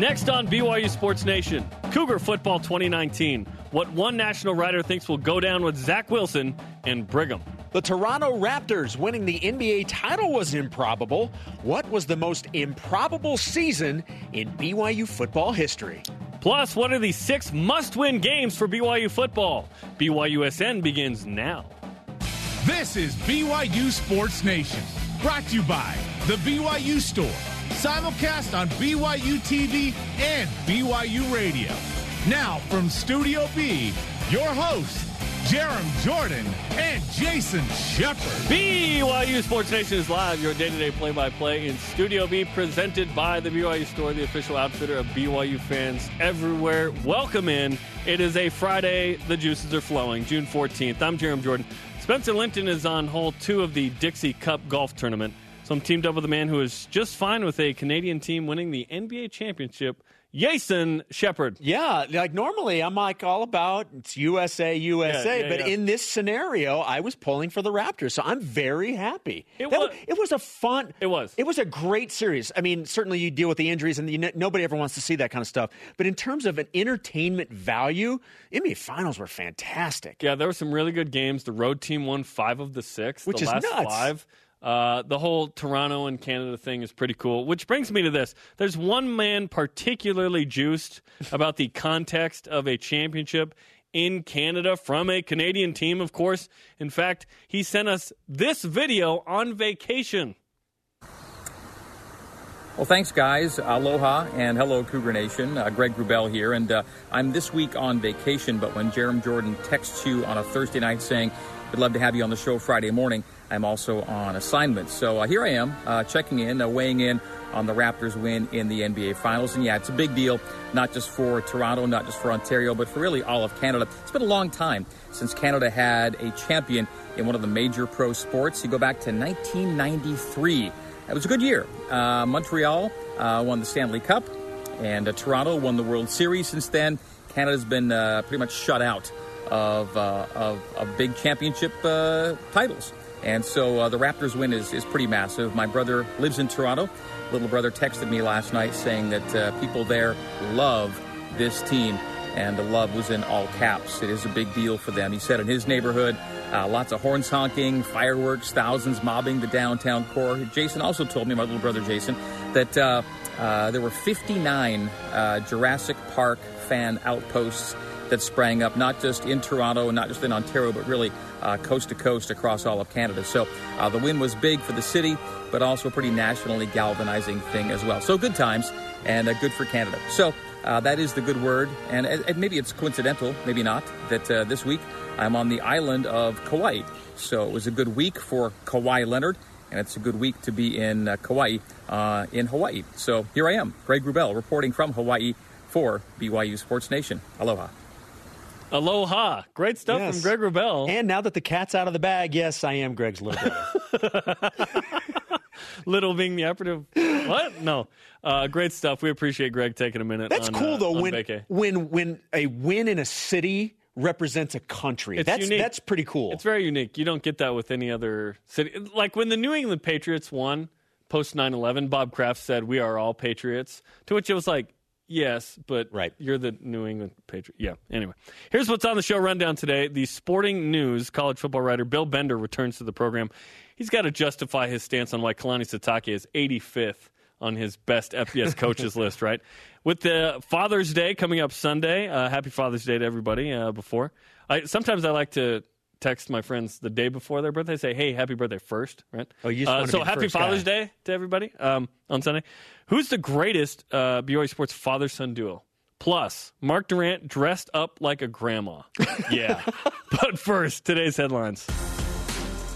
Next on BYU Sports Nation, Cougar Football 2019. What one national writer thinks will go down with Zach Wilson and Brigham. The Toronto Raptors winning the NBA title was improbable. What was the most improbable season in BYU football history? Plus, what are the 6 must-win games for BYU football? BYUSN begins now. This is BYU Sports Nation, brought to you by the BYU Store, simulcast on BYU TV and BYU Radio. Now from Studio B, your hosts, Jarom Jordan and Jason Shepherd. BYU Sports Nation is live, your day-to-day play-by-play in Studio B, presented by the BYU Store, the official outfitter of BYU fans everywhere. Welcome in. It is a Friday. The juices are flowing. June 14th. I'm Jarom Jordan. Spencer Linton is on hole 2 of the Dixie Cup golf tournament. So I'm teamed up with a man who is just fine with a Canadian team winning the NBA championship, Jason Shepherd. Yeah, like normally I'm like all about it's USA, but in this scenario I was pulling for the Raptors, so I'm very happy. It was a great series. I mean, certainly you deal with the injuries, and nobody ever wants to see that kind of stuff. But in terms of an entertainment value, NBA Finals were fantastic. Yeah, there were some really good games. The road team won 5 of the 6, which is nuts. The whole Toronto and Canada thing is pretty cool, which brings me to this. There's one man particularly juiced about the context of a championship in Canada from a Canadian team, of course. In fact, he sent us this video on vacation. Well, thanks, guys. Aloha and hello, Cougar Nation. Greg Wrubell here, and I'm this week on vacation, but when Jarom Jordan texts you on a Thursday night saying, "We'd love to have you on the show Friday morning," I'm also on assignment. So here I am checking in, weighing in on the Raptors win in the NBA Finals. And, yeah, it's a big deal, not just for Toronto, not just for Ontario, but for really all of Canada. It's been a long time since Canada had a champion in one of the major pro sports. You go back to 1993. It was a good year. Montreal won the Stanley Cup, and Toronto won the World Series. Since then, Canada's been pretty much shut out of big championship titles. And so the Raptors win is pretty massive. My brother lives in Toronto. Little brother texted me last night saying that people there love this team, and the love was in all caps. It is a big deal for them. He said in his neighborhood, lots of horns honking, fireworks, thousands mobbing the downtown core. Jason also told me, my little brother Jason, that there were 59 Jurassic Park fan outposts that sprang up, not just in Toronto and not just in Ontario, but really coast to coast across all of Canada. So the win was big for the city, but also a pretty nationally galvanizing thing as well. So good times and good for Canada. So that is the good word. And maybe it's coincidental, maybe not, that this week I'm on the island of Kauai. So it was a good week for Kawhi Leonard, and it's a good week to be in Kauai, in Hawaii. So here I am, Greg Wrubell, reporting from Hawaii for BYU Sports Nation. Aloha. Aloha. Great stuff from Greg Wrubell. And now that the cat's out of the bag, yes, I am Greg's little brother. Little being the operative. What? No. Great stuff. We appreciate Greg taking a minute. That's cool, though, when a win in a city represents a country. That's pretty cool. It's very unique. You don't get that with any other city. Like when the New England Patriots won post 9/11, Bob Kraft said, "We are all patriots," to which it was like, yes, but right, you're the New England Patriot. Yeah, anyway. Here's what's on the show rundown today. The Sporting News college football writer Bill Bender returns to the program. He's got to justify his stance on why Kalani Sitake is 85th on his best FBS coaches list, right? With the Father's Day coming up Sunday, happy Father's Day to everybody before. Sometimes I like to text my friends the day before their birthday, say, "Hey, happy birthday" first, right? Oh, you just want to be the happy first Father's guy. Day to everybody on Sunday. Who's the greatest BYU Sports father-son duo? Plus, Mark Durant dressed up like a grandma. Yeah. But first, today's headlines.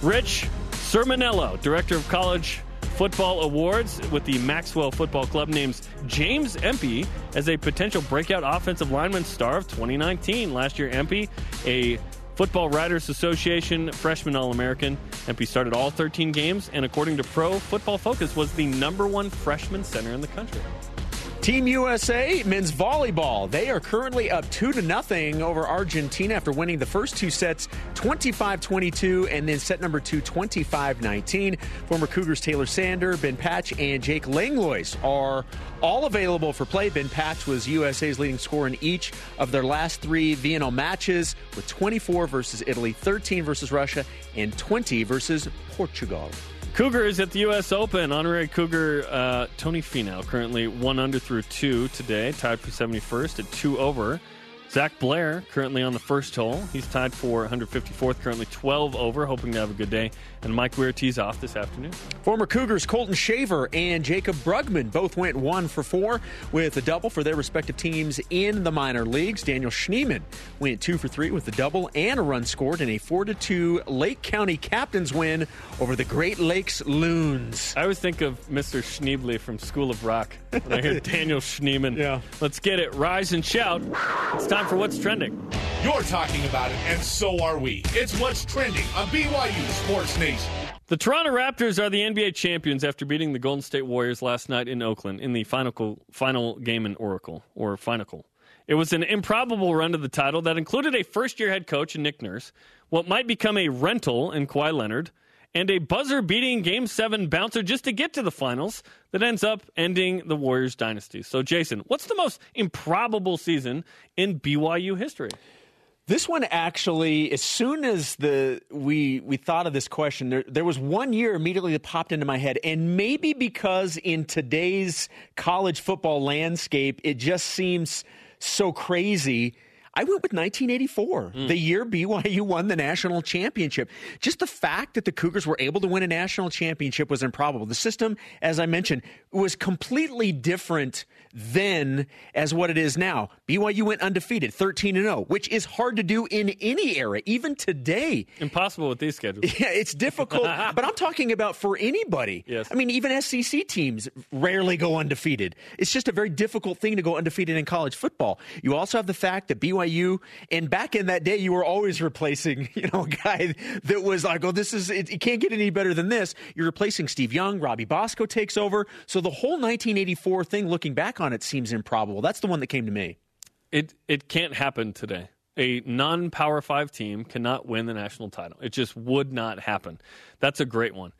Rich Sermonello, director of college football awards with the Maxwell Football Club, names James Empey as a potential breakout offensive lineman star of 2019. Last year, Empey, a Football Writers Association freshman All-American. Empey started all 13 games, and according to Pro Football Focus, was the number 1 freshman center in the country. Team USA men's volleyball. They are currently up 2-0 over Argentina after winning the first two sets 25-22 and then set number two 25-19. Former Cougars Taylor Sander, Ben Patch, and Jake Langlois are all available for play. Ben Patch was USA's leading scorer in each of their last three VNL matches with 24 versus Italy, 13 versus Russia, and 20 versus Portugal. Cougars at the U.S. Open. Honorary Cougar Tony Finau currently 1 under through 2 today, tied for 71st at 2 over. Zach Blair currently on the first hole. He's tied for 154th, currently 12 over, hoping to have a good day. And Mike Weir tees off this afternoon. Former Cougars Colton Shaver and Jacob Brugman both went 1 for 4 with a double for their respective teams in the minor leagues. Daniel Schneemann went 2 for 3 with a double and a run scored in a 4-2 Lake County Captains win over the Great Lakes Loons. I always think of Mr. Schneebly from School of Rock when I hear Daniel Schneemann. Yeah. Let's get it. Rise and shout. It's time for What's Trending. You're talking about it, and so are we. It's What's Trending on BYU Sports Nation. The Toronto Raptors are the NBA champions after beating the Golden State Warriors last night in Oakland in the final game in Oracle. It was an improbable run to the title that included a first-year head coach in Nick Nurse, what might become a rental in Kawhi Leonard, and a buzzer-beating Game 7 bouncer just to get to the finals that ends up ending the Warriors' dynasty. So, Jason, what's the most improbable season in BYU history? This one actually, as soon as we thought of this question, there was one year immediately that popped into my head. And maybe because in today's college football landscape, it just seems so crazy. I went with 1984, the year BYU won the national championship. Just the fact that the Cougars were able to win a national championship was improbable. The system, as I mentioned, was completely different then as what it is now. BYU went undefeated, 13-0, which is hard to do in any era, even today. Impossible with these schedules. Yeah, it's difficult, but I'm talking about for anybody. Yes. I mean, even SEC teams rarely go undefeated. It's just a very difficult thing to go undefeated in college football. You also have the fact that BYU, and back in that day, you were always replacing, a guy that was like, it can't get any better than this. You're replacing Steve Young. Robbie Bosco takes over. So the whole 1984 thing, looking back on it, seems improbable. That's the one that came to me. It can't happen today. A non-Power 5 team cannot win the national title. It just would not happen. That's a great one.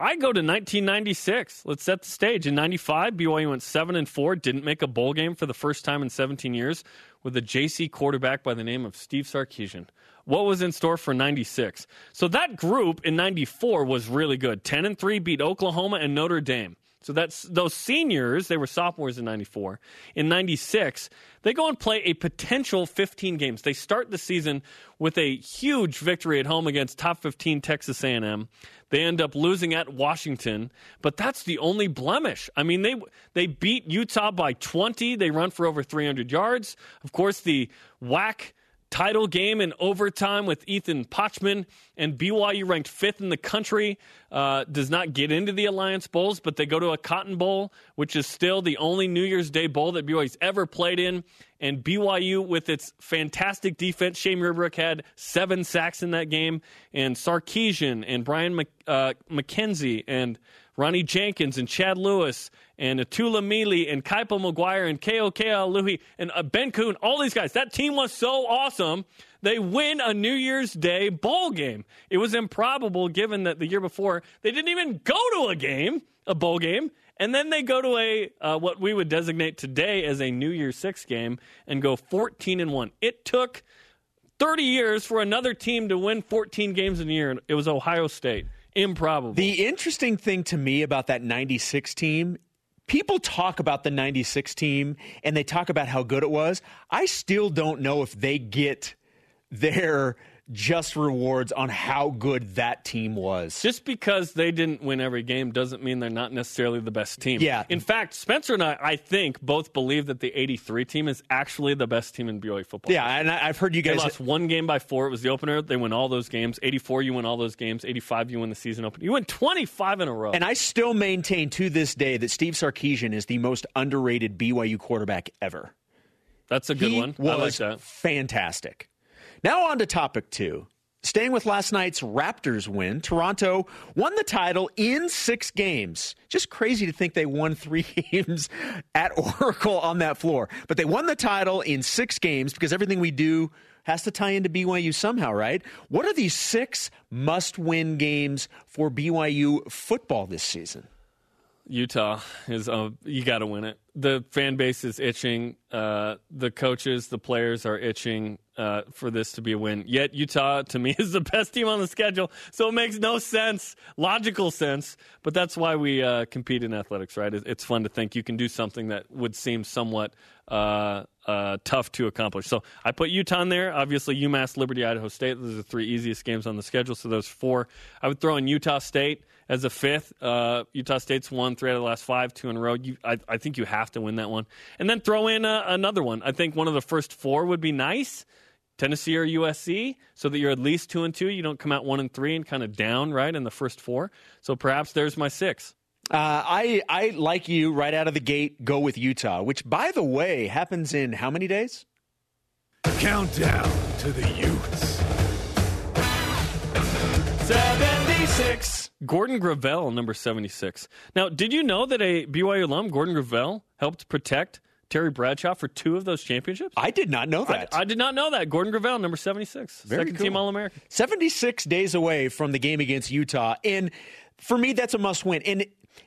I go to 1996. Let's set the stage. In 95, BYU went 7-4, didn't make a bowl game for the first time in 17 years with a JC quarterback by the name of Steve Sarkisian. What was in store for 96? So that group in 94 was really good. 10-3 beat Oklahoma and Notre Dame. So that's those seniors, they were sophomores in 94. In 96, they go and play a potential 15 games. They start the season with a huge victory at home against top 15 Texas A&M. They end up losing at Washington, but that's the only blemish. I mean, they beat Utah by 20. They run for over 300 yards. Of course, the WAC title game in overtime with Ethan Pochman, and BYU ranked 5th in the country, does not get into the Alliance Bowls, but they go to a Cotton Bowl, which is still the only New Year's Day bowl that BYU's ever played in, and BYU with its fantastic defense, Shane Rubrick had 7 sacks in that game, and Sarkisian and Brian McKenzie and Ronnie Jenkins and Chad Lewis and Atula Mealy and Kaipa McGuire and K.O.K. Aluhi and Ben Kuhn, all these guys. That team was so awesome. They win a New Year's Day bowl game. It was improbable given that the year before they didn't even go to a bowl game, and then they go to what we would designate today as a New Year's 6 game and go 14-1. It took 30 years for another team to win 14 games in a year, and it was Ohio State. Improbable. The interesting thing to me about that 96 team, people talk about the 96 team and they talk about how good it was. I still don't know if they get their just rewards on how good that team was. Just because they didn't win every game doesn't mean they're not necessarily the best team. Yeah. In fact, Spencer and I think, both believe that the 83 team is actually the best team in BYU football. Yeah, and I've heard you guys... They lost one game by 4. It was the opener. They won all those games. 84, you win all those games. 85, you win the season opener. You win 25 in a row. And I still maintain to this day that Steve Sarkisian is the most underrated BYU quarterback ever. That's a good one. I like that. Fantastic. Now on to topic 2. Staying with last night's Raptors win, Toronto won the title in 6 games. Just crazy to think they won 3 games at Oracle on that floor. But they won the title in 6 games because everything we do has to tie into BYU somehow, right? What are these 6 must-win games for BYU football this season? Utah is you got to win it. The fan base is itching. The coaches, the players are itching for this to be a win. Yet Utah, to me, is the best team on the schedule. So it makes no sense, logical sense. But that's why we compete in athletics, right? It's fun to think you can do something that would seem somewhat tough to accomplish. So I put Utah in there. Obviously, UMass, Liberty, Idaho State. Those are the 3 easiest games on the schedule. So those 4. I would throw in Utah State as a 5th. Utah State's won 3 out of the last 5, 2 in a row. I think you have to win that one. And then throw in another one. I think one of the first 4 would be nice. Tennessee or USC, so that you're at least 2-2. You don't come out 1-3 and kind of down, right, in the first 4. So perhaps there's my 6. I like you right out of the gate, go with Utah, which, by the way, happens in how many days? Countdown to the Utes. 76. Gordon Gravel, number 76. Now, did you know that a BYU alum, Gordon Gravel, helped protect Terry Bradshaw for 2 of those championships? I did not know that. I did not know that. Gordon Gravel, number 76. Very second cool. Team All-American. 76 days away from the game against Utah. And for me, that's a must-win. And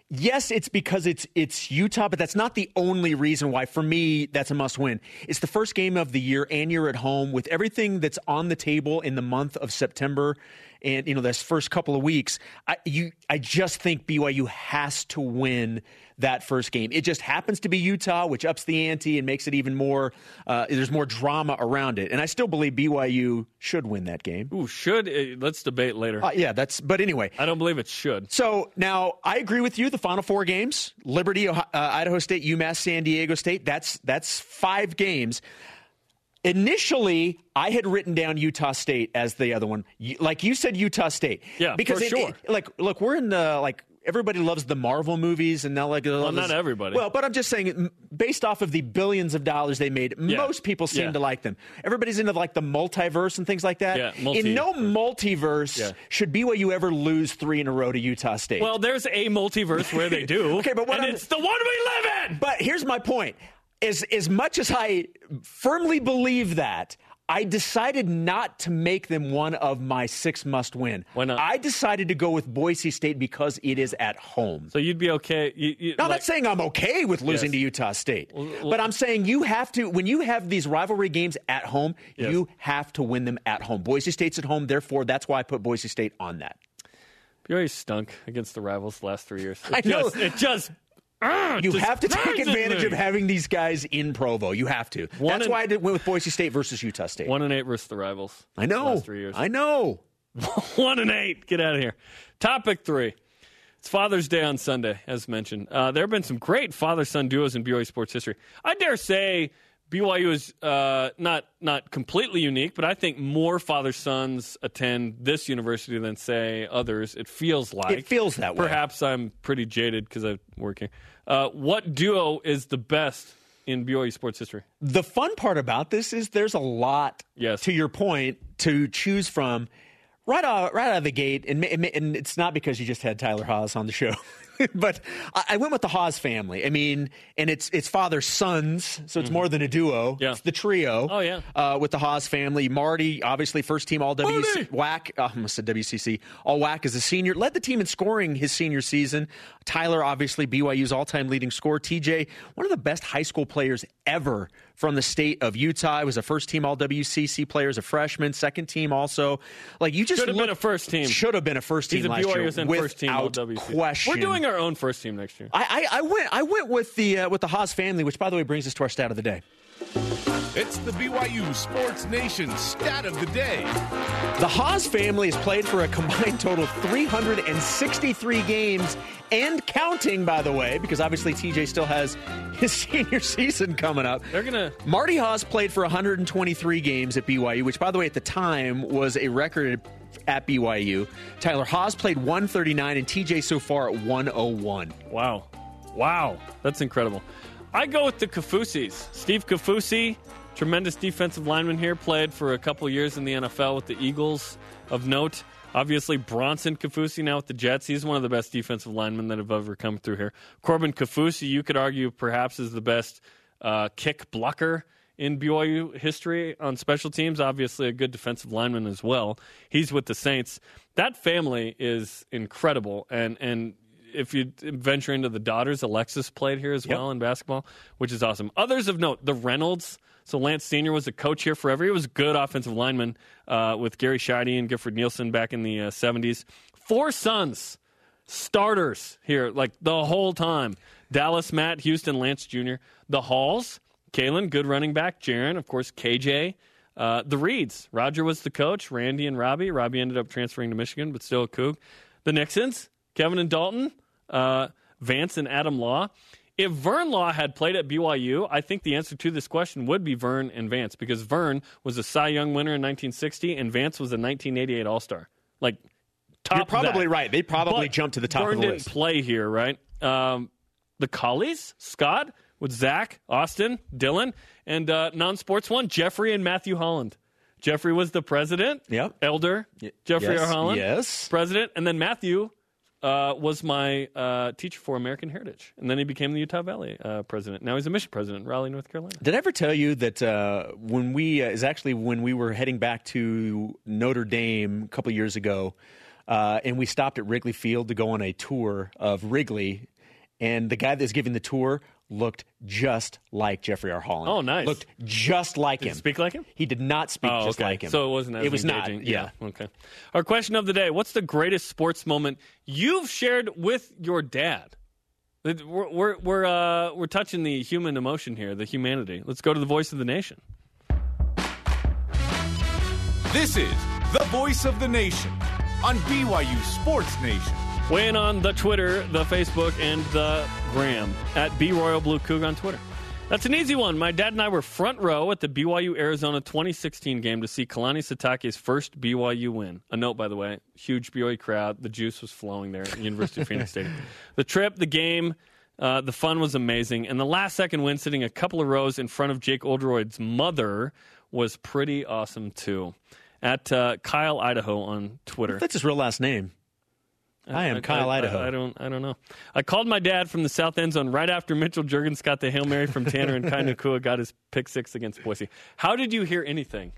yes, it's because it's Utah, but that's not the only reason why, for me, that's a must-win. It's the first game of the year, and you're at home with everything that's on the table in the month of September and, you know, this first couple of weeks. I just think BYU has to win that first game. It just happens to be Utah, which ups the ante and makes it even more, there's more drama around it. And I still believe BYU should win that game. Ooh, should? Let's debate later. But anyway. I don't believe it should. So now, I agree with you, the final 4 games, Liberty, Idaho State, UMass, San Diego State, that's 5 games. Initially, I had written down Utah State as the other one. Like you said, Utah State. Yeah, because sure. Look, we're in the, everybody loves the Marvel movies and now well, not everybody. Well, but I'm just saying, based off of the billions of dollars they made, most people seem to like them. Everybody's into the multiverse and things like that. Yeah, in no multiverse should BYU ever lose 3 in a row to Utah State. Well, there's a multiverse where they do. Okay, but it's the one we live in. But here's my point. As much as I firmly believe that, I decided not to make them one of my 6 must-win. Why not? I decided to go with Boise State because it is at home. So you'd be okay. I'm not saying I'm okay with losing to Utah State, but I'm saying you have to, when you have these rivalry games at home, you have to win them at home. Boise State's at home, therefore, that's why I put Boise State on that. BYU stunk against the rivals the last 3 years. You have to take advantage of having these guys in Provo. You have to. That's why I went with Boise State versus Utah State. 1-8 versus the rivals. I know. The last 3 years. I know. 1-8. Get out of here. Topic 3. It's Father's Day on Sunday, as mentioned. There have been some great father-son duos in BYU sports history. I dare say BYU is not completely unique, but I think more father-sons attend this university than, say, others. It feels like. It feels that way. Perhaps I'm pretty jaded because I work here. What duo is the best in BYU sports history? The fun part about this is there's a lot, to your point, to choose from right out of the gate. And it's not because you just had Tyler Haas on the show. But I went with the Haas family. I mean, and it's father-sons, so it's more than a duo. Yeah. It's the trio with the Haas family. Marty, obviously, first-team All-WAC. I almost said WCC. All-WAC as a senior. Led the team in scoring his senior season. Tyler, obviously, BYU's all-time leading scorer. TJ, one of the best high school players ever from the state of Utah. He was a first-team All-WCC player as a freshman, second-team also. You just should have been a first-team. Should have been a first-team last year without question. We're doing our own first team next year. I went with the Haas family, which, by the way, brings us to our stat of the day. It's the BYU Sports Nation stat of the day. The Haas family has played for a combined total of 363 games and counting, by the way, because obviously TJ still has his senior season coming up. Marty Haas played for 123 games at BYU, which, by the way, at the time was a record at BYU. Tyler Haas played 139 and TJ so far at 101. Wow. That's incredible. I go with the Kafusis. Steve Kafusi, tremendous defensive lineman here, played for a couple years in the NFL with the Eagles. of note. Obviously, Bronson Kafusi now with the Jets. He's one of the best defensive linemen that have ever come through here. Corbin Kafusi, you could argue, perhaps is the best kick blocker in BYU history on special teams. Obviously, a good defensive lineman as well. He's with the Saints. That family is incredible. And if you venture into the daughters, Alexis played here as well in basketball, which is awesome. Others of note, the Reynolds. So Lance Sr. was a coach here forever. He was a good offensive lineman with Gary Scheide and Gifford Nielsen back in the 70s. Four sons, starters here, like the whole time. Dallas, Matt, Houston, Lance Jr. The Halls, Kalen, good running back. Jaron, of course, KJ. The Reeds, Roger was the coach. Randy and Robbie. Robbie ended up transferring to Michigan, but still a Coug. The Nixons, Kevin and Dalton. Vance and Adam Law. If Vern Law had played at BYU, I think the answer to this question would be Vern and Vance, because Vern was a Cy Young winner in 1960 and Vance was a 1988 All-Star. Like, top. You're probably right. They probably jumped to the top of the list. Vern didn't play here, right? The Collies, Scott, with Zach, Austin, Dylan, and non-sports one, Jeffrey and Matthew Holland. Jeffrey was the president, elder, Jeffrey R. Holland, president, and then Matthew was my teacher for American Heritage. And then he became the Utah Valley president. Now he's a mission president in Raleigh, North Carolina. Did I ever tell you that when we is actually when we were heading back to Notre Dame a couple years ago, and we stopped at Wrigley Field to go on a tour of Wrigley, and the guy that's giving the tour looked just like Jeffrey R. Holland. Oh, nice. Looked just like him. Did he speak like him? He did not speak just like him. So it wasn't as engaging. It was engaging. Not, okay. Our question of the day, what's the greatest sports moment you've shared with your dad? We're touching the human emotion here, the humanity. Let's go to the voice of the nation. This is the voice of the nation on BYU Sports Nation. Weigh in on the Twitter, the Facebook, and the Gram at BRoyalBlueCoug on Twitter. That's an easy one. My dad and I were front row at the BYU-Arizona 2016 game to see Kalani Sitake's first BYU win. A note, by the way, huge BYU crowd. The juice was flowing there at University of Phoenix Stadium. The trip, the game, the fun was amazing. And the last-second win, sitting a couple of rows in front of Jake Oldroyd's mother, was pretty awesome, too. At Kyle Idaho on Twitter. That's his real last name. I am Kyle Idaho. I don't know. I called my dad from the south end zone right after Mitchell Juergens got the Hail Mary from Tanner and Kai Nakua got his pick six against Boise. How did you hear anything?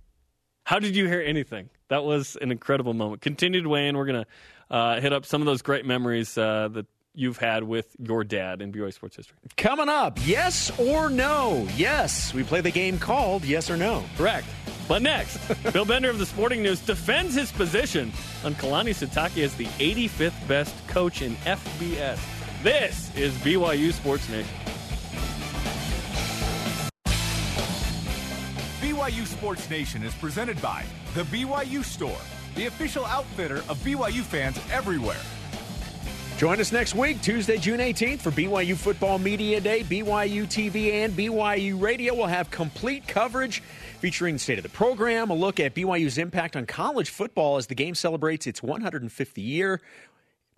That was an incredible moment. Continue to weigh in. We're going to hit up some of those great memories that you've had with your dad in BYU sports history. Coming up, yes or no? Yes. We play the game called Yes or No. Correct. But next, Bill Bender of the Sporting News defends his position on Kalani Sitake as the 85th best coach in FBS. This is BYU Sports Nation. BYU Sports Nation is presented by the BYU Store, the official outfitter of BYU fans everywhere. Join us next week, Tuesday, June 18th, for BYU Football Media Day. BYU TV and BYU Radio will have complete coverage featuring the state of the program, a look at BYU's impact on college football as the game celebrates its 150th year,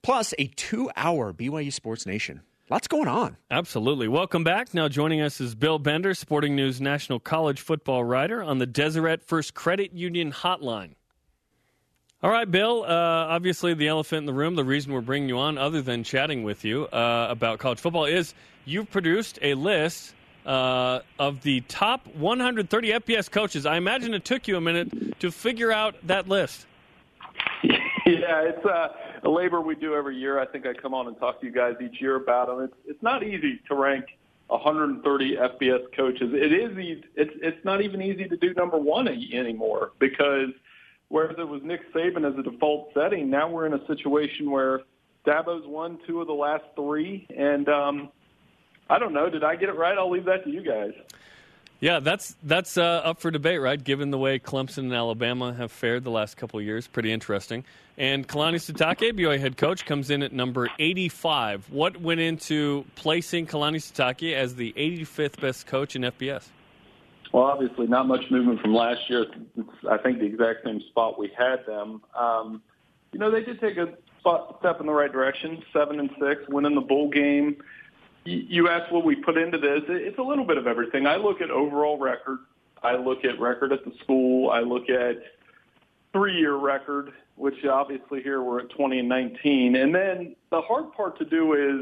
plus a 2-hour BYU Sports Nation. Lots going on. Absolutely. Welcome back. Now joining us is Bill Bender, Sporting News National College Football writer on the Deseret First Credit Union Hotline. All right, Bill, obviously the elephant in the room, the reason we're bringing you on, other than chatting with you about college football, is you've produced a list of the top 130 FBS coaches. I imagine it took you a minute to figure out that list. Yeah, it's a labor we do every year. I think I come on and talk to you guys each year about them. It's not easy to rank 130 FBS coaches. It's not even easy to do number one anymore because – whereas it was Nick Saban as a default setting, now we're in a situation where Dabo's won 2 of the last 3. And I don't know. Did I get it right? I'll leave that to you guys. Yeah, that's up for debate, right, given the way Clemson and Alabama have fared the last couple of years. Pretty interesting. And Kalani Sitake, BYU head coach, comes in at number 85. What went into placing Kalani Sitake as the 85th best coach in FBS? Well, obviously not much movement from last year. It's, I think, the exact same spot we had them. They did take a step in the right direction, 7-6, winning the bowl game. You asked what we put into this. It's a little bit of everything. I look at overall record. I look at record at the school. I look at three-year record, which obviously here we're at 20-19. And then the hard part to do is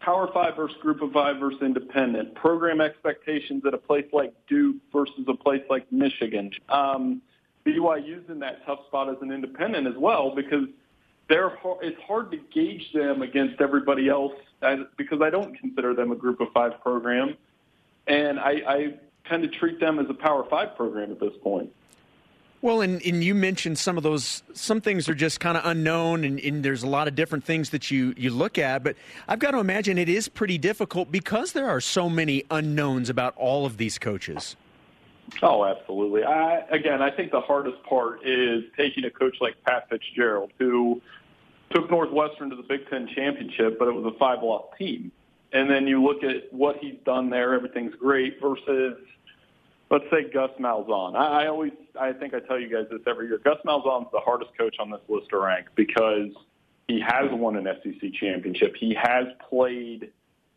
Power 5 versus Group of 5 versus Independent, program expectations at a place like Duke versus a place like Michigan. BYU's in that tough spot as an independent as well because it's hard to gauge them against everybody else because I don't consider them a Group of 5 program, and I tend to treat them as a Power 5 program at this point. Well, and you mentioned some things are just kind of unknown, and there's a lot of different things that you look at, but I've got to imagine it is pretty difficult because there are so many unknowns about all of these coaches. Oh, absolutely. I think the hardest part is taking a coach like Pat Fitzgerald, who took Northwestern to the Big Ten Championship, but it was a 5-loss team. And then you look at what he's done there, everything's great, versus – let's say Gus Malzahn. I think I tell you guys this every year. Gus Malzahn's the hardest coach on this list to rank because he has won an SEC championship. He has played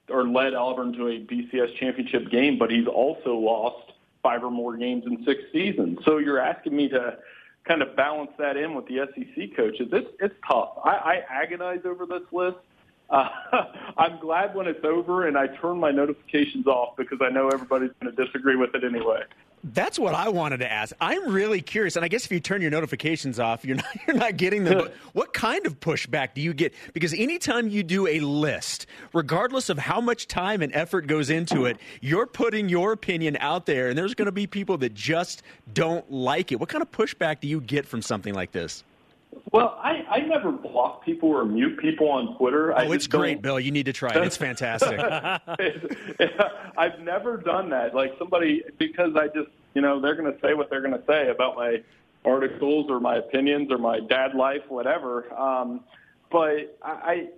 or led Auburn to a BCS championship game, but he's also lost 5 or more games in 6 seasons. So you're asking me to kind of balance that in with the SEC coaches. It's tough. I agonize over this list. I'm glad when it's over and I turn my notifications off because I know everybody's going to disagree with it anyway. That's what I wanted to ask. I'm really curious, and I guess if you turn your notifications off, you're not getting them. But what kind of pushback do you get? Because anytime you do a list, regardless of how much time and effort goes into it, you're putting your opinion out there, and there's going to be people that just don't like it. What kind of pushback do you get from something like this? Well, I never block people or mute people on Twitter. Oh, it's great, Bill. You need to try it. It's fantastic. I've never done that. Like somebody, because I just, they're going to say what they're going to say about my articles or my opinions or my dad life, whatever. But I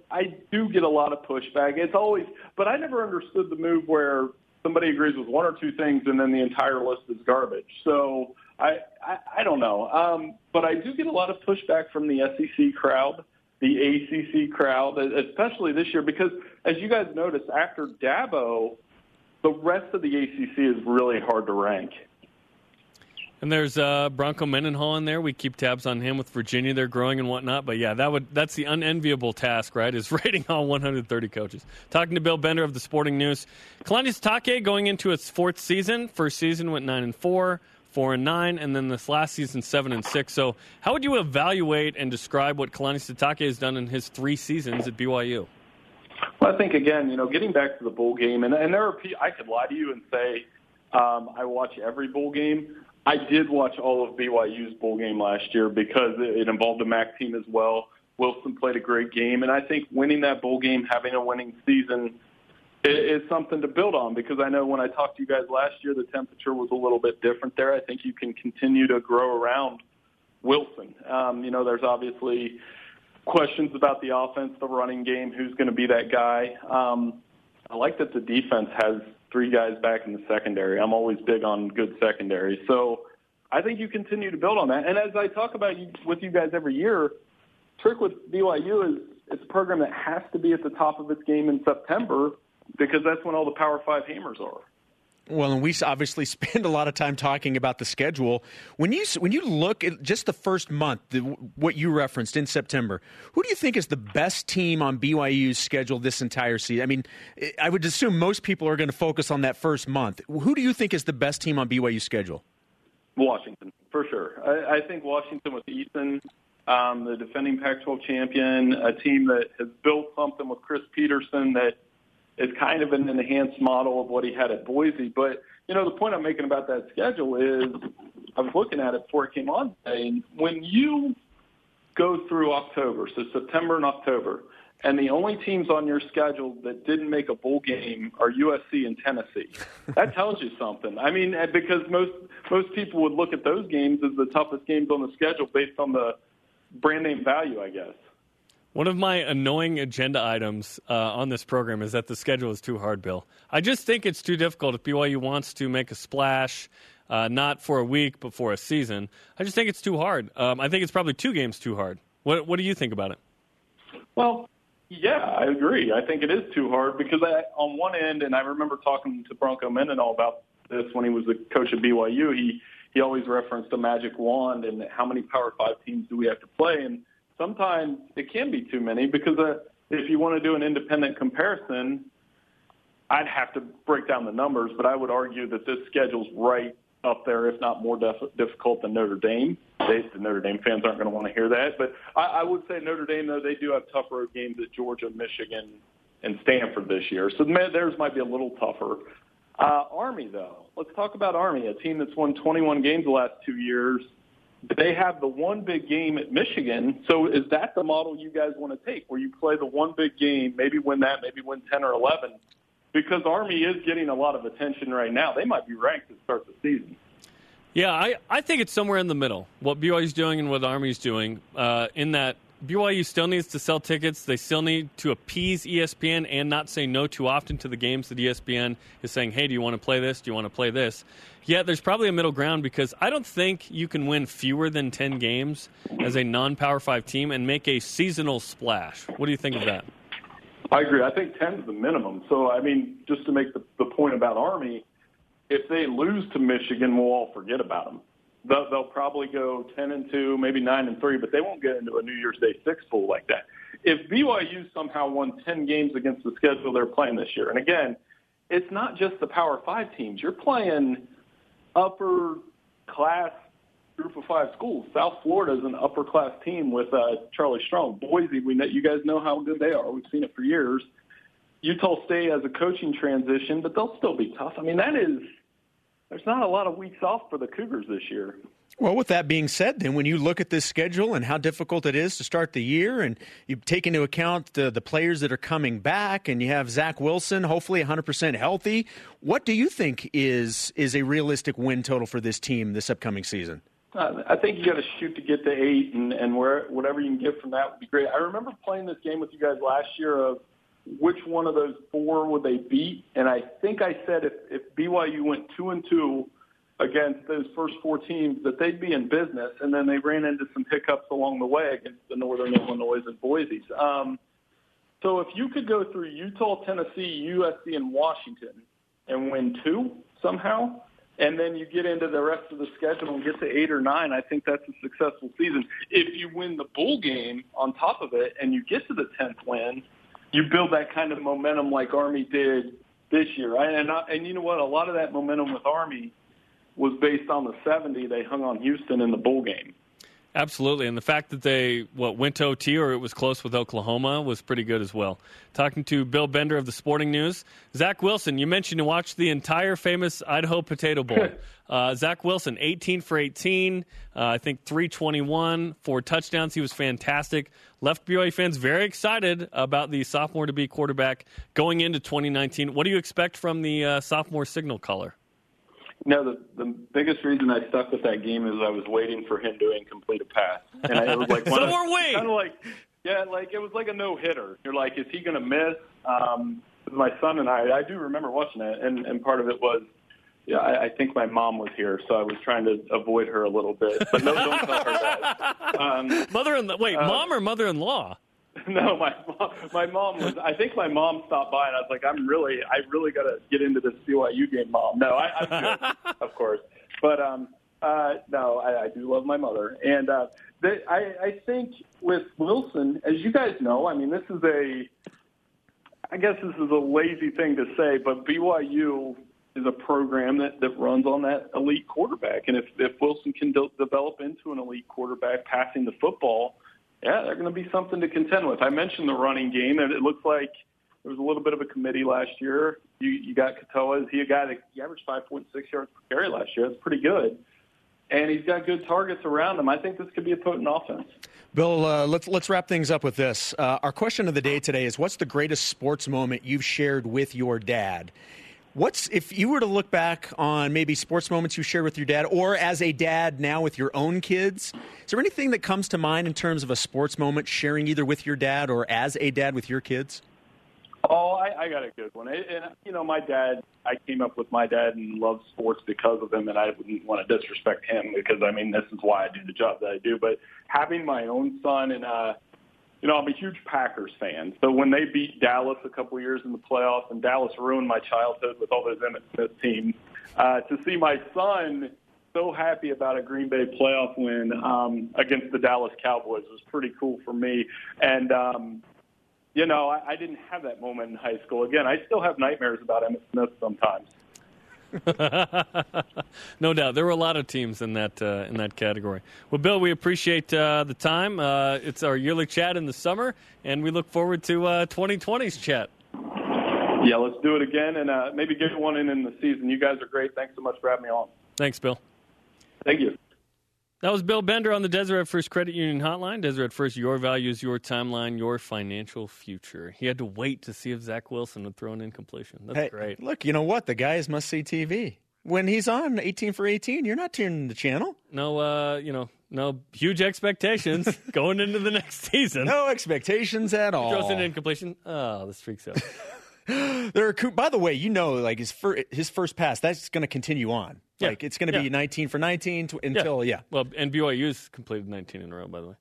do get a lot of pushback. It's always, but I never understood the move where somebody agrees with one or two things and then the entire list is garbage. So I don't know. But I do get a lot of pushback from the SEC crowd, the ACC crowd, especially this year, because as you guys notice, after Dabo, the rest of the ACC is really hard to rank. And there's Bronco Mendenhall in there. We keep tabs on him with Virginia. They're growing and whatnot. But, yeah, that's the unenviable task, right, is rating all 130 coaches. Talking to Bill Bender of the Sporting News. Kalani Sitake going into its 4th season. First season went 9-4. 4-9, and then this last season 7-6. So, how would you evaluate and describe what Kalani Sitake has done in his 3 seasons at BYU? Well, I think again, getting back to the bowl game, and there are I could lie to you and say I watch every bowl game. I did watch all of BYU's bowl game last year because it involved the MAC team as well. Wilson played a great game, and I think winning that bowl game, having a winning season. It's something to build on because I know when I talked to you guys last year, the temperature was a little bit different there. I think you can continue to grow around Wilson. There's obviously questions about the offense, the running game, who's going to be that guy. I like that the defense has 3 guys back in the secondary. I'm always big on good secondary. So I think you continue to build on that. And as I talk about with you guys every year, trick with BYU is it's a program that has to be at the top of its game in September because that's when all the Power 5 hammers are. Well, and we obviously spend a lot of time talking about the schedule. When you look at just the first month, what you referenced in September, who do you think is the best team on BYU's schedule this entire season? I mean, I would assume most people are going to focus on that first month. Who do you think is the best team on BYU's schedule? Washington, for sure. I think Washington with Ethan, the defending Pac-12 champion, a team that has built something with Chris Peterson that is kind of an enhanced model of what he had at Boise. But, the point I'm making about that schedule is I was looking at it before it came on today, and when you go through October, so September and October, and the only teams on your schedule that didn't make a bowl game are USC and Tennessee, that tells you something. I mean, because most people would look at those games as the toughest games on the schedule based on the brand name value, I guess. One of my annoying agenda items on this program is that the schedule is too hard, Bill. I just think it's too difficult if BYU wants to make a splash, not for a week, but for a season. I just think it's too hard. I think it's probably 2 games too hard. What do you think about it? Well, yeah, I agree. I think it is too hard because on one end, and I remember talking to Bronco Mendenhall about this when he was the coach at BYU, he he always referenced the magic wand and how many Power 5 teams do we have to play. And sometimes it can be too many because if you want to do an independent comparison, I'd have to break down the numbers, but I would argue that this schedule's right up there, if not more difficult than Notre Dame. The Notre Dame fans aren't going to want to hear that. But I would say Notre Dame, though, they do have tough road games at Georgia, Michigan, and Stanford this year. So theirs might be a little tougher. Army, though. Let's talk about Army, a team that's won 21 games the last 2 years. They have the one big game at Michigan. So is that the model you guys want to take, where you play the one big game, maybe win that, maybe win 10 or 11? Because Army is getting a lot of attention right now. They might be ranked to start the season. Yeah, I think it's somewhere in the middle, what BYU's doing and what Army's doing, in that BYU still needs to sell tickets. They still need to appease ESPN and not say no too often to the games that ESPN is saying, hey, do you want to play this? Do you want to play this? Yeah, there's probably a middle ground, because I don't think you can win fewer than 10 games as a non-Power 5 team and make a seasonal splash. What do you think of that? I agree. I think 10 is the minimum. So, I mean, just to make the point about Army, if they lose to Michigan, we'll all forget about them. They'll probably go 10-2, maybe 9-3, but they won't get into a New Year's Day 6 pool like that. If BYU somehow won 10 games against the schedule they're playing this year, and again, it's not just the Power 5 teams. You're playing upper-class group of five schools. South Florida is an upper-class team with Charlie Strong. Boise, you guys know how good they are. We've seen it for years. Utah State has a coaching transition, but they'll still be tough. I mean, there's not a lot of weeks off for the Cougars this year. Well, with that being said, then, when you look at this schedule and how difficult it is to start the year, and you take into account the players that are coming back, and you have Zach Wilson hopefully 100% healthy, what do you think is a realistic win total for this team this upcoming season? I think you got to shoot to get to 8, and whatever you can get from that would be great. I remember playing this game with you guys last year of which one of those four would they beat, and I think I said if BYU went 2-2 against those first four teams that they'd be in business, and then they ran into some hiccups along the way against the Northern Illinois and Boise. So if you could go through Utah, Tennessee, USC, and Washington and win 2 somehow, and then you get into the rest of the schedule and get to 8 or 9, I think that's a successful season. If you win the bowl game on top of it and you get to the 10th win, you build that kind of momentum like Army did this year. And you know what? A lot of that momentum with Army was based on the 70 they hung on Houston in the bowl game. Absolutely, and the fact that they went to OT, or it was close with Oklahoma, was pretty good as well. Talking to Bill Bender of the Sporting News. Zach Wilson, you mentioned you watched the entire famous Idaho Potato Bowl. Zach Wilson, 18 for 18, I think 321, 4 touchdowns. He was fantastic. Left BYU fans very excited about the sophomore-to-be quarterback going into 2019. What do you expect from the sophomore signal caller? No, the biggest reason I stuck with that game is I was waiting for him to incomplete a pass. And I was like, so were we. Kind of like, yeah, like it was like a no-hitter. You're like, is he going to miss? My son and I do remember watching it, and part of it was, yeah, I think my mom was here, so I was trying to avoid her a little bit. But no, don't tell her that. Mom or mother-in-law? No, my mom was. I think my mom stopped by, and I was like, I really got to get into this BYU game, Mom. No, I'm good, of course. But no, I do love my mother, and I think with Wilson, as you guys know, I mean, I guess this is a lazy thing to say, but BYU is a program that runs on that elite quarterback, and if Wilson can develop into an elite quarterback passing the football. Yeah, they're going to be something to contend with. I mentioned the running game, and it looks like there was a little bit of a committee last year. You got Katoa. Is he a guy that he averaged 5.6 yards per carry last year? That's pretty good. And he's got good targets around him. I think this could be a potent offense. Bill, let's wrap things up with this. Our question of the day today is, what's the greatest sports moment you've shared with your dad? If you were to look back on maybe sports moments you shared with your dad, or as a dad now with your own kids, is there anything that comes to mind in terms of a sports moment sharing either with your dad or as a dad with your kids? Oh, I got a good one. And, you know, my dad, I came up with my dad and loved sports because of him, and I wouldn't want to disrespect him because, I mean, this is why I do the job that I do. But having my own son and you know, I'm a huge Packers fan. So when they beat Dallas a couple years in the playoffs, and Dallas ruined my childhood with all those Emmett Smith teams, to see my son so happy about a Green Bay playoff win against the Dallas Cowboys. It was pretty cool for me. And, you know, I didn't have that moment in high school. Again, I still have nightmares about Emmitt Smith sometimes. No doubt. There were a lot of teams in that category. Well, Bill, we appreciate the time. It's our yearly chat in the summer, and we look forward to 2020's chat. Yeah, let's do it again, and maybe get one in the season. You guys are great. Thanks so much for having me on. Thanks, Bill. Thank you. That was Bill Bender on the Deseret First Credit Union Hotline. Deseret First, your values, your timeline, your financial future. He had to wait to see if Zach Wilson would throw an incompletion. That's great. Look, you know what? The guy is must-see TV. When he's on 18 for 18, you're not tuning the channel. No, you know, no huge expectations going into the next season. No expectations at all. He throws an incompletion. Oh, this freaks out. There are, by the way, you know, like his first pass, that's going to continue on. Yeah. Like it's going to be 19 for 19 until Well, and BYU's completed 19 in a row, by the way.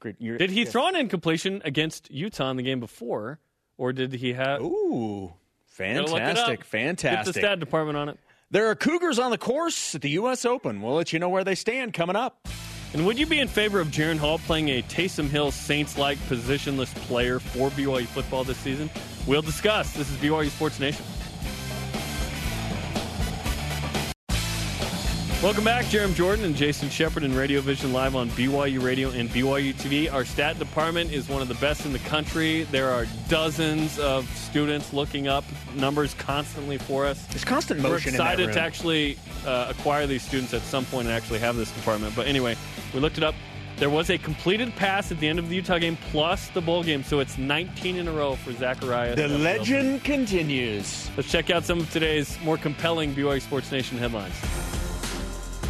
Great. Did he throw an incompletion against Utah in the game before, or did he have? Ooh, fantastic, fantastic. Get the stat department on it. There are Cougars on the course at the U.S. Open. We'll let you know where they stand coming up. And would you be in favor of Jaron Hall playing a Taysom Hill Saints-like positionless player for BYU football this season? We'll discuss. This is BYU Sports Nation. Welcome back. Jarom Jordan and Jason Shepherd and Radio Vision live on BYU Radio and BYU TV. Our stat department is one of the best in the country. There are dozens of students looking up numbers constantly for us. There's constant motion in that room. We're excited to actually acquire these students at some point and actually have this department. But anyway, we looked it up. There was a completed pass at the end of the Utah game plus the bowl game, so it's 19 in a row for Zacharias. The legend continues. Let's check out some of today's more compelling BYU Sports Nation headlines.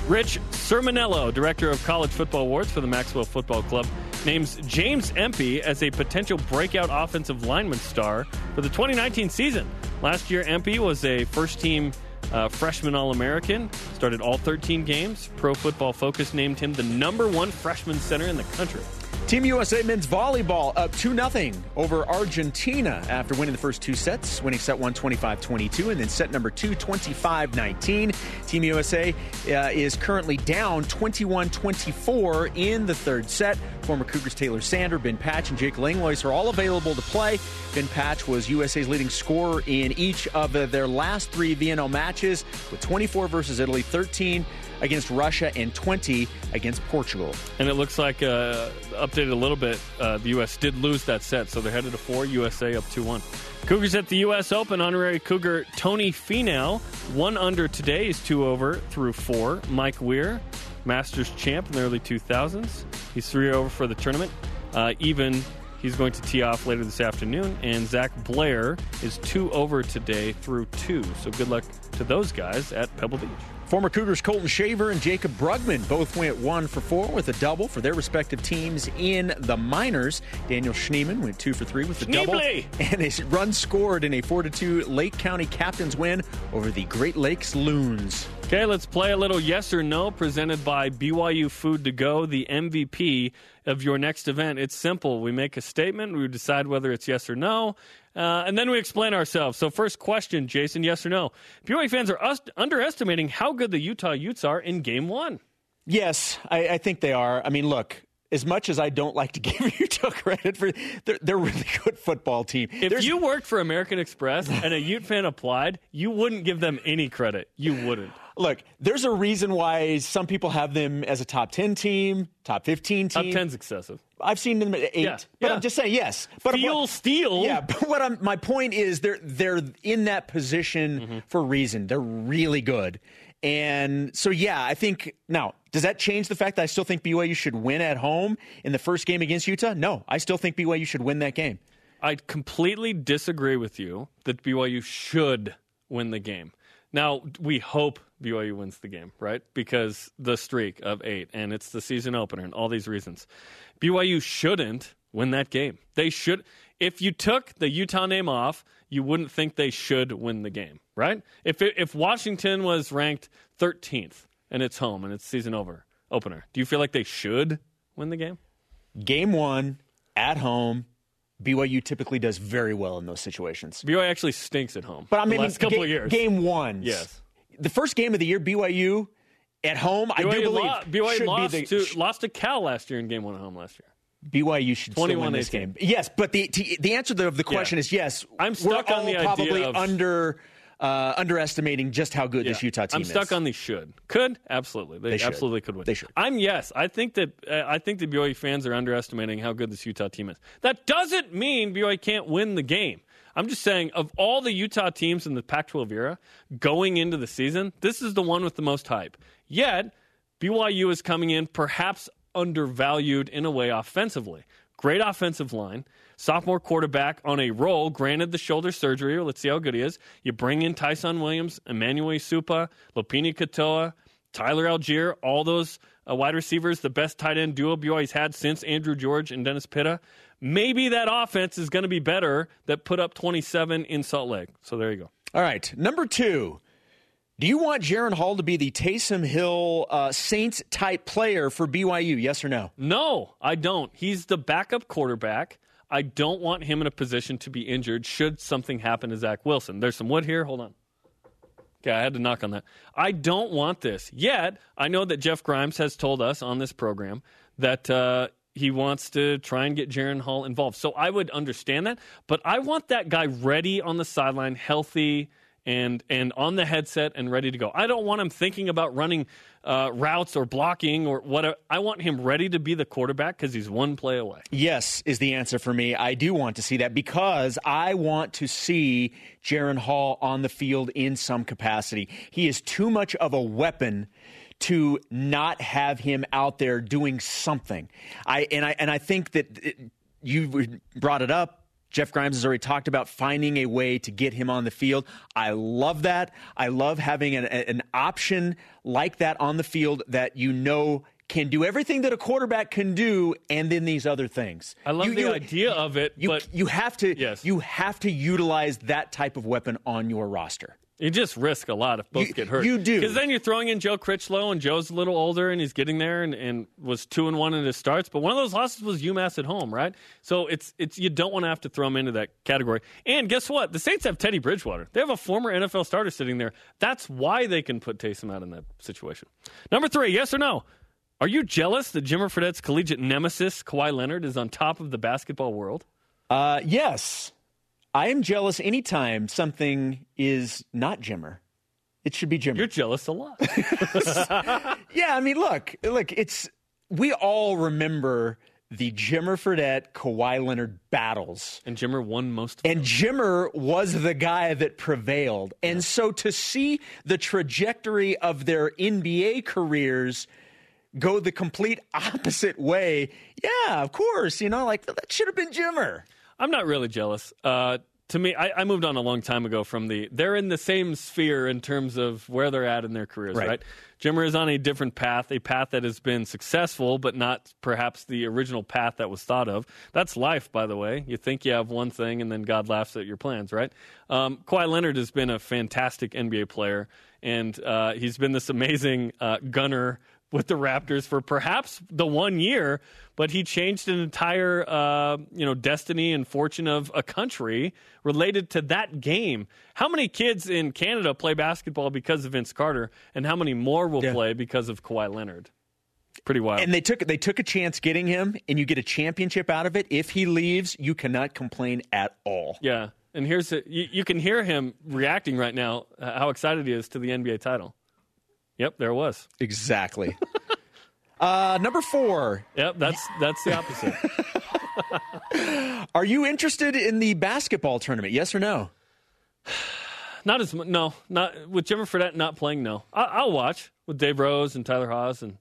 Rich Sermonello, director of college football awards for the Maxwell Football Club, names James Empey as a potential breakout offensive lineman star for the 2019 season. Last year, Empey was a first-team freshman All-American, started all 13 games. Pro Football Focus named him the #1 freshman center in the country. Team USA men's volleyball up 2-0 over Argentina after winning the first two sets, winning set 1 25-22 and then set number 2 25-19. Team USA is currently down 21-24 in the third set. Former Cougars Taylor Sander, Ben Patch, and Jake Langlois are all available to play. Ben Patch was USA's leading scorer in each of their last three VNL matches, with 24 versus Italy, 13 against Russia, and 20 against Portugal. And it looks like, updated a little bit, the U.S. did lose that set, so they're headed to 4, USA up 2-1. Cougars at the U.S. Open. Honorary Cougar Tony Finau, 1 under today, is 2 over through 4. Mike Weir, Masters champ in the early 2000s. He's 3 over for the tournament. Even, he's going to tee off later this afternoon. And Zach Blair is 2 over today through 2. So good luck to those guys at Pebble Beach. Former Cougars Colton Shaver and Jacob Brugman both went 1 for 4 with a double for their respective teams in the minors. Daniel Schneemann went 2 for 3 with a double and a run scored in a 4-2 Lake County Captains win over the Great Lakes Loons. Okay, let's play a little yes or no presented by BYU Food to Go, the MVP of your next event. It's simple. We make a statement. We decide whether it's yes or no. And then we explain ourselves. So first question, Jason, yes or no? BYU fans are underestimating how good the Utah Utes are in Game 1. Yes, I think they are. I mean, look, as much as I don't like to give Utah credit for they're a really good football team. If you worked for American Express and a Ute fan applied, you wouldn't give them any credit. You wouldn't. Look, there's a reason why some people have them as a top 10 team, top 15 team. Top 10's excessive. I've seen them at 8. Yeah, but yeah. I'm just saying, yes. But Steal. Yeah, but my point is they're in that position for a reason. They're really good. And so, yeah, I think now, does that change the fact that I still think BYU should win at home in the first game against Utah? No, I still think BYU should win that game. I completely disagree with you that BYU should win the game. Now, we hope BYU wins the game, right? Because the streak of 8, and it's the season opener, and all these reasons. BYU shouldn't win that game. They should. If you took the Utah name off, you wouldn't think they should win the game, right? If Washington was ranked 13th, and it's home, and it's season opener, do you feel like they should win the game? Game 1, at home. BYU typically does very well in those situations. BYU actually stinks at home. But I mean, the last couple of years. Game 1. Yes. The first game of the year, BYU At home, BYU, I do believe, lost to Cal last year in game one at home last year. BYU should still win this game. Yes, but the answer to the question is yes. I'm stuck on the idea probably of underestimating just how good this Utah team is. I'm stuck on the should. Could? Absolutely. They absolutely could win. They should. I think that BYU fans are underestimating how good this Utah team is. That doesn't mean BYU can't win the game. I'm just saying, of all the Utah teams in the Pac-12 era going into the season, this is the one with the most hype. Yet, BYU is coming in perhaps undervalued in a way offensively. Great offensive line. Sophomore quarterback on a roll. Granted the shoulder surgery. Let's see how good he is. You bring in Tyson Williams, Emmanuel Supa, Lopini Katoa, Tyler Algier, all those wide receivers, the best tight end duo BYU's had since Andrew George and Dennis Pitta. Maybe that offense is going to be better that put up 27 in Salt Lake. So there you go. All right. Number two. Do you want Jaron Hall to be the Taysom Hill Saints-type player for BYU, yes or no? No, I don't. He's the backup quarterback. I don't want him in a position to be injured should something happen to Zach Wilson. There's some wood here. Hold on. Okay, I had to knock on that. I don't want this. Yet, I know that Jeff Grimes has told us on this program that he wants to try and get Jaron Hall involved. So I would understand that, but I want that guy ready on the sideline, healthy, and on the headset and ready to go. I don't want him thinking about running routes or blocking or whatever. I want him ready to be the quarterback because he's one play away. Yes is the answer for me. I do want to see that because I want to see Jaron Hall on the field in some capacity. He is too much of a weapon to not have him out there doing something. I think that you brought it up. Jeff Grimes has already talked about finding a way to get him on the field. I love that. I love having an option like that on the field that you know can do everything that a quarterback can do, and then these other things. I love the idea of it, but you have to utilize that type of weapon on your roster. You just risk a lot if both get hurt. You do. Because then you're throwing in Joe Critchlow, and Joe's a little older, and he's getting there and was 2-1 in his starts. But one of those losses was UMass at home, right? So it's you don't want to have to throw him into that category. And guess what? The Saints have Teddy Bridgewater. They have a former NFL starter sitting there. That's why they can put Taysom out in that situation. Number three, yes or no? Are you jealous that Jimmer Fredette's collegiate nemesis, Kawhi Leonard, is on top of the basketball world? Yes. I am jealous anytime something is not Jimmer. It should be Jimmer. You're jealous a lot. Yeah, I mean, look, we all remember the Jimmer Fredette, Kawhi Leonard battles. And Jimmer won most of them. And Jimmer was the guy that prevailed. And so to see the trajectory of their NBA careers go the complete opposite way, yeah, of course, that should have been Jimmer. I'm not really jealous. To me, I moved on a long time ago from they're in the same sphere in terms of where they're at in their careers, right? Jimmer is on a different path, a path that has been successful, but not perhaps the original path that was thought of. That's life, by the way. You think you have one thing, and then God laughs at your plans, right? Kawhi Leonard has been a fantastic NBA player, and he's been this amazing gunner with the Raptors for perhaps the 1 year, but he changed an entire, destiny and fortune of a country related to that game. How many kids in Canada play basketball because of Vince Carter, and how many more will play because of Kawhi Leonard? Pretty wild. And they took a chance getting him, and you get a championship out of it. If he leaves, you cannot complain at all. Yeah, and here's you can hear him reacting right now, how excited he is to the NBA title. Yep, there it was. Exactly. Number four. Yep, that's the opposite. Are you interested in the basketball tournament? Yes or no? Not as much. No, not with Jimmer Fredette not playing. No, I'll watch with Dave Rose and Tyler Haas and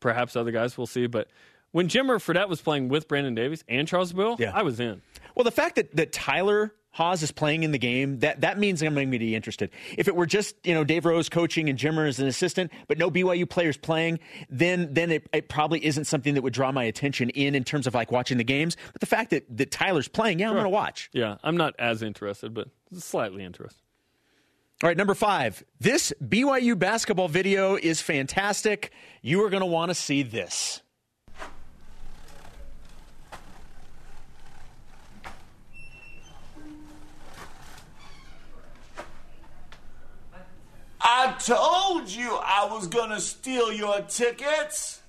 perhaps other guys. We'll see. But when Jimmer Fredette was playing with Brandon Davies and Charles Bill, I was in. Well, the fact that Tyler Haas is playing in the game, that means I'm going to be interested. If it were just, Dave Rose coaching and Jimmer as an assistant, but no BYU players playing, then it probably isn't something that would draw my attention in terms of, watching the games. But the fact that Tyler's playing, I'm going to watch. Yeah, I'm not as interested, but slightly interested. All right, number five. This BYU basketball video is fantastic. You are going to want to see this. told you I was going to steal your tickets.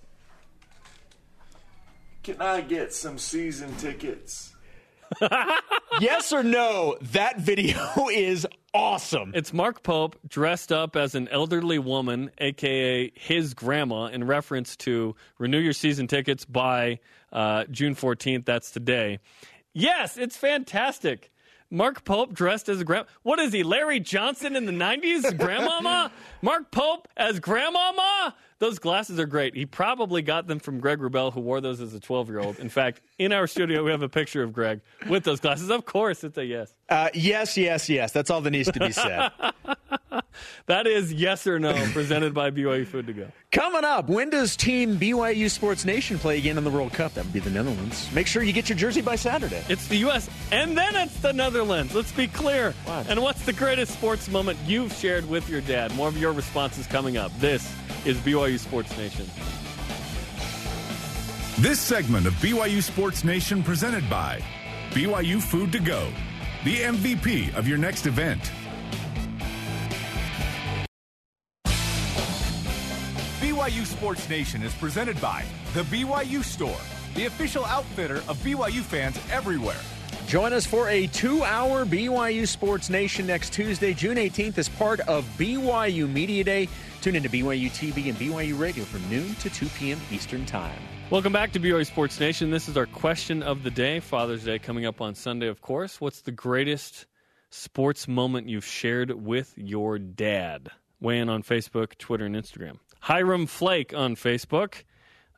Can I get some season tickets? Yes or no? That video is awesome. It's Mark Pope dressed up as an elderly woman, a.k.a. his grandma, in reference to renew your season tickets by June 14th. That's today. Yes, it's fantastic. Mark Pope dressed as a grandma. What is he, Larry Johnson in the 90s? Grandmama? Mark Pope as grandmama? Those glasses are great. He probably got them from Greg Wrubell, who wore those as a 12-year-old. In fact, in our studio, we have a picture of Greg with those glasses. Of course, it's a yes. Yes. That's all that needs to be said. That is Yes or No, presented by BYU Food to Go. Coming up, when does Team BYU Sports Nation play again in the World Cup? That would be the Netherlands. Make sure you get your jersey by Saturday. It's the U.S., and then it's the Netherlands. Let's be clear. What? And what's the greatest sports moment you've shared with your dad? More of your responses coming up. This is BYU Sports Nation. This segment of BYU Sports Nation presented by BYU Food to Go, the MVP of your next event. BYU Sports Nation is presented by the BYU Store, the official outfitter of BYU fans everywhere. Join us for a 2-hour BYU Sports Nation next Tuesday, June 18th, as part of BYU Media Day. Tune into BYU TV and BYU Radio from noon to 2 p.m. Eastern Time. Welcome back to BYU Sports Nation. This is our question of the day. Father's Day coming up on Sunday, of course. What's the greatest sports moment you've shared with your dad? Weigh in on Facebook, Twitter, and Instagram. Hiram Flake on Facebook.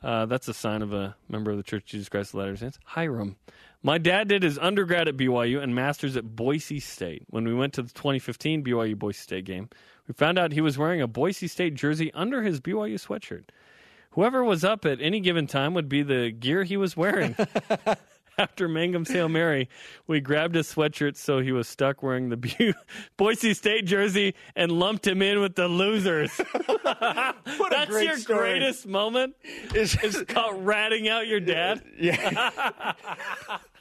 That's a sign of a member of the Church of Jesus Christ of Latter-day Saints. Hiram. My dad did his undergrad at BYU and master's at Boise State. When we went to the 2015 BYU-Boise State game, we found out he was wearing a Boise State jersey under his BYU sweatshirt. Whoever was up at any given time would be the gear he was wearing. After Mangum's Hail Mary, we grabbed his sweatshirt so he was stuck wearing the Boise State jersey and lumped him in with the losers. That's your story. Greatest moment? Is caught ratting out your dad? Yeah.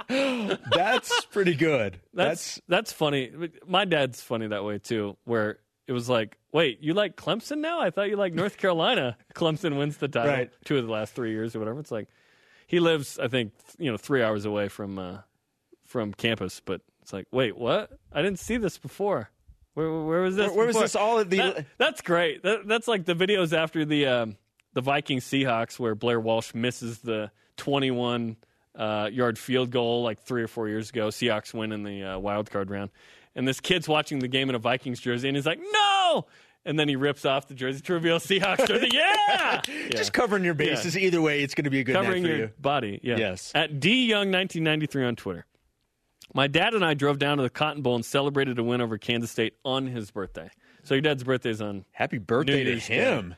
That's pretty good. That's funny. My dad's funny that way, too, where it was like, wait, you like Clemson now? I thought you liked North Carolina. Clemson wins the title right. 2 of the last 3 years or whatever. It's like, he lives, I think, 3 hours away from campus. But it's like, wait, what? I didn't see this before. Where was this? Where was this all at the? That's great. That's like the videos after the Vikings Seahawks, where Blair Walsh misses the 21 yard field goal like 3 or 4 years ago. Seahawks win in the wild card round, and this kid's watching the game in a Vikings jersey, and he's like, no. And then he rips off the jersey to reveal Seahawks jersey. Yeah! Just covering your bases. Yeah. Either way, it's going to be a good covering night for your body, yeah. Yes. At DYoung1993 on Twitter. My dad and I drove down to the Cotton Bowl and celebrated a win over Kansas State on his birthday. So your dad's birthday is on Happy birthday to him. Day.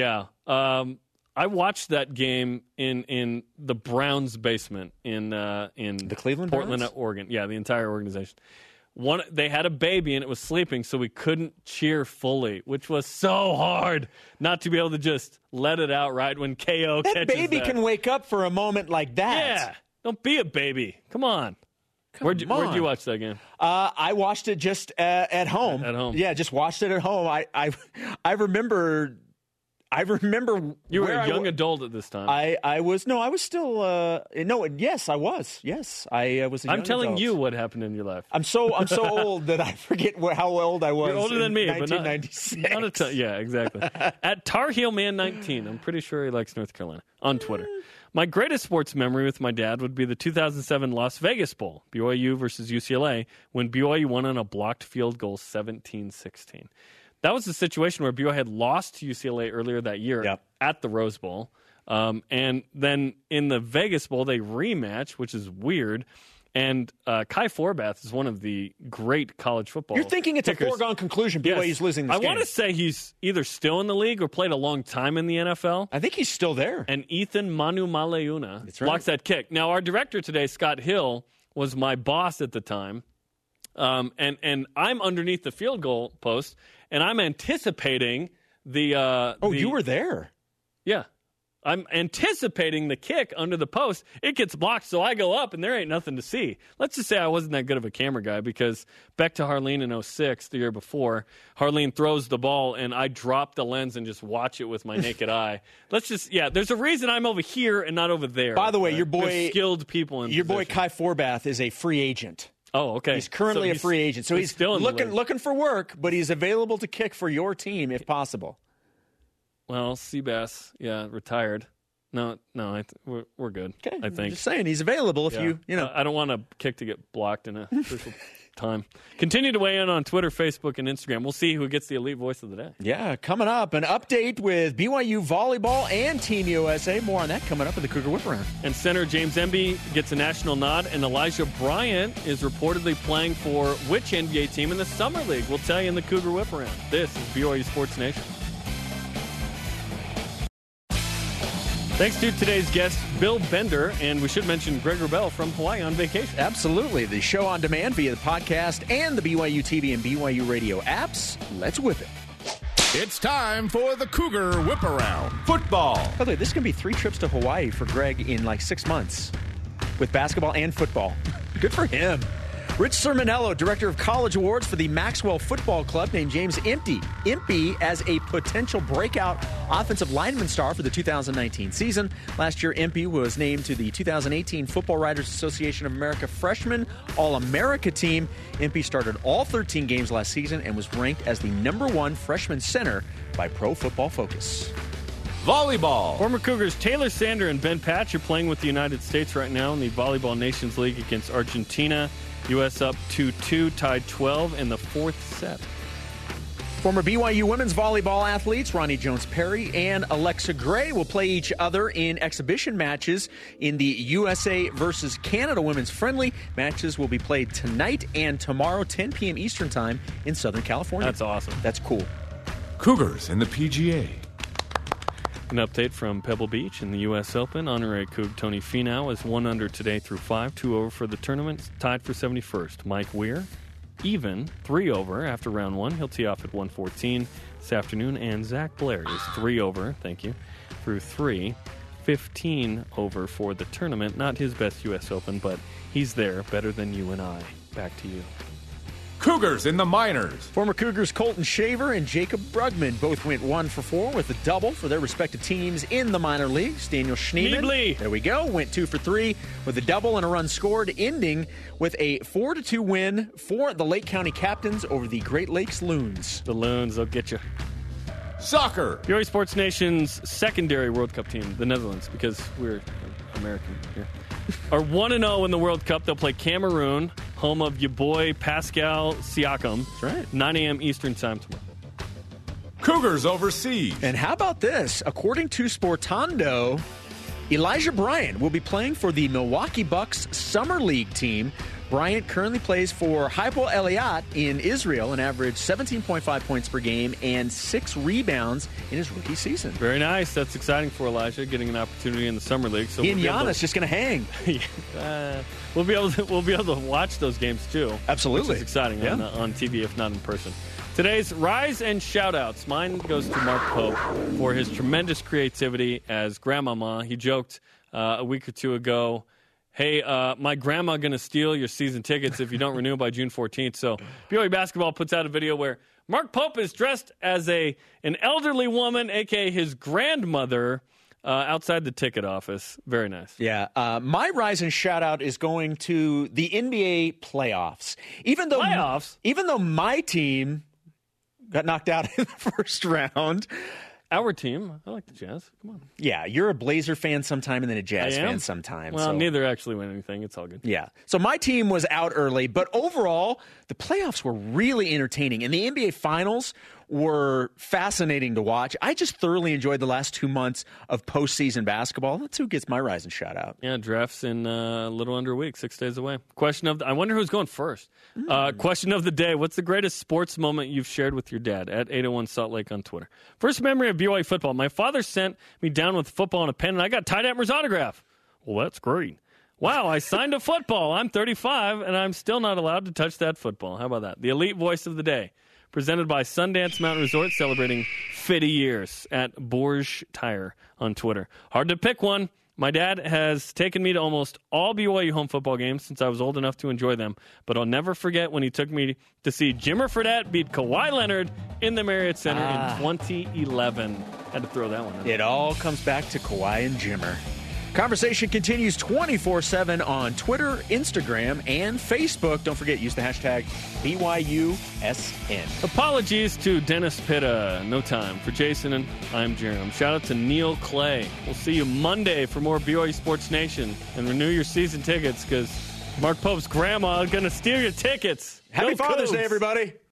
Yeah. I watched that game in the Browns' basement in the Cleveland Portland, Browns? Oregon. Yeah, the entire organization. They had a baby and it was sleeping, so we couldn't cheer fully, which was so hard not to be able to just let it out right when KO catches that. That baby can wake up for a moment like that. Yeah, don't be a baby. Come on. Where'd you watch that game? I watched it just at home. At home. Yeah, just watched it at home. I remember... you were a young adult at this time. I was a young adult. I'm telling adult. You what happened in your life. I'm so old that I forget how old I was. You're older than me, 1996. But not yeah, exactly. At Tar Heel Man 19, I'm pretty sure he likes North Carolina, on Twitter. My greatest sports memory with my dad would be the 2007 Las Vegas Bowl, BYU versus UCLA, when BYU won on a blocked field goal 17-16. That was the situation where BYU had lost to UCLA earlier that year at the Rose Bowl. And then in the Vegas Bowl, they rematch, which is weird. And Kai Forbath is one of the great college football You're thinking it's kickers. A foregone conclusion. BYU's losing this game. I want to say he's either still in the league or played a long time in the NFL. I think he's still there. And Ethan Manumaleuna blocks that kick. Now, our director today, Scott Hill, was my boss at the time. And I'm underneath the field goal post, and I'm anticipating the. You were there. Yeah. I'm anticipating the kick under the post. It gets blocked, so I go up, and there ain't nothing to see. Let's just say I wasn't that good of a camera guy, because back to Harleen in 06, the year before, Harleen throws the ball, and I drop the lens and just watch it with my naked eye. Let's just, yeah, there's a reason I'm over here and not over there. By the way, your boy, skilled people in your position. Boy Kai Forbath is a free agent. Oh, okay. He's currently a free agent, so he's still looking for work, but he's available to kick for your team if possible. Well, Seabass, yeah, retired. No, we're good. Okay. I think. I'm just saying he's available if you know. I don't want a kick to get blocked in a crucial time. Continue to weigh in on Twitter, Facebook, and Instagram. We'll see who gets the elite voice of the day. Yeah, coming up, an update with BYU volleyball and Team USA. More on that coming up in the Cougar Whip Around. And center James Empey gets a national nod, and Elijah Bryant is reportedly playing for which NBA team in the Summer League? We'll tell you in the Cougar Whip Around. This is BYU Sports Nation. Thanks to today's guest, Bill Bender, and we should mention Greg Wrubell from Hawaii on vacation. Absolutely. The show on demand via the podcast and the BYU TV and BYU Radio apps. Let's whip it. It's time for the Cougar Whip Around. Football. By the way, this is going to be 3 trips to Hawaii for Greg in like 6 months with basketball and football. Good for him. Rich Sermonello, director of college awards for the Maxwell Football Club, named James Empey as a potential breakout offensive lineman star for the 2019 season. Last year, Empey was named to the 2018 Football Writers Association of America Freshman All-America team. Empey started all 13 games last season and was ranked as the #1 freshman center by Pro Football Focus. Volleyball. Former Cougars Taylor Sander and Ben Patch are playing with the United States right now in the Volleyball Nations League against Argentina. U.S. up 2-2, tied 12 in the 4th set. Former BYU women's volleyball athletes Ronnie Jones-Perry and Alexa Gray will play each other in exhibition matches in the USA versus Canada women's friendly. Matches will be played tonight and tomorrow, 10 p.m. Eastern time in Southern California. That's awesome. That's cool. Cougars and the PGA. An update from Pebble Beach in the U.S. Open. Honorary Coug Tony Finau is 1-under today through 5, 2-over for the tournament, tied for 71st. Mike Weir, even, 3-over after round 1. He'll tee off at 1:14 this afternoon. And Zach Blair is 3-over, thank you, through 3, 15-over for the tournament. Not his best U.S. Open, but he's there, better than you and I. Back to you. Cougars in the minors. Former Cougars Colton Shaver and Jacob Brugman both went 1 for 4 with a double for their respective teams in the minor leagues. Daniel Schneemann, there we go, went 2 for 3 with a double and a run scored, ending with a 4-2 win for the Lake County Captains over the Great Lakes Loons. The Loons, they'll get you. Soccer. BYU Sports Nation's secondary World Cup team, the Netherlands, because we're American here, are 1-0 in the World Cup. They'll play Cameroon, home of your boy Pascal Siakam. That's right. 9 a.m. Eastern time tomorrow. Cougars overseas. And how about this? According to Sportando, Elijah Bryant will be playing for the Milwaukee Bucks Summer League team. Bryant currently plays for Hapoel Eilat in Israel and averaged 17.5 points per game and 6 rebounds in his rookie season. Very nice. That's exciting for Elijah, getting an opportunity in the Summer League. So and Giannis just going to hang. We'll be able to watch those games too. Absolutely, which is exciting on TV, if not in person. Today's Rise and Shoutouts. Mine goes to Mark Pope for his tremendous creativity as Grandmama. He joked a week or two ago, hey, my grandma going to steal your season tickets if you don't renew by June 14th. So BYU Basketball puts out a video where Mark Pope is dressed as an elderly woman, a.k.a. his grandmother, outside the ticket office. Very nice. Yeah. My rise and shout-out is going to the NBA playoffs. Even though my team got knocked out in the first round. Our team. I like the Jazz. Come on. Yeah, you're a Blazer fan sometime and then a Jazz fan sometime. Well, neither actually win anything. It's all good. Yeah. So my team was out early, but overall, the playoffs were really entertaining. And the NBA Finals were fascinating to watch. I just thoroughly enjoyed the last 2 months of postseason basketball. That's who gets my rise and shout out. Yeah, drafts in a little under a week, 6 days away. I wonder who's going first. Question of the day. What's the greatest sports moment you've shared with your dad? At 801 Salt Lake on Twitter. First memory of BYU football. My father sent me down with football and a pen, and I got Ty Detmer's autograph. Well, that's great. Wow, I signed a football. I'm 35, and I'm still not allowed to touch that football. How about that? The elite voice of the day. Presented by Sundance Mountain Resort, celebrating fitty years at Borge Tire on Twitter. Hard to pick one. My dad has taken me to almost all BYU home football games since I was old enough to enjoy them, but I'll never forget when he took me to see Jimmer Fredette beat Kawhi Leonard in the Marriott Center in 2011. Had to throw that one in. It all comes back to Kawhi and Jimmer. Conversation continues 24/7 on Twitter, Instagram, and Facebook. Don't forget, use the hashtag BYUSN. Apologies to Dennis Pitta. No time. For Jason and I'm Jarom. Shout out to Neil Clay. We'll see you Monday for more BYU Sports Nation. And renew your season tickets because Mark Pope's grandma is going to steal your tickets. Happy Father's Day, everybody.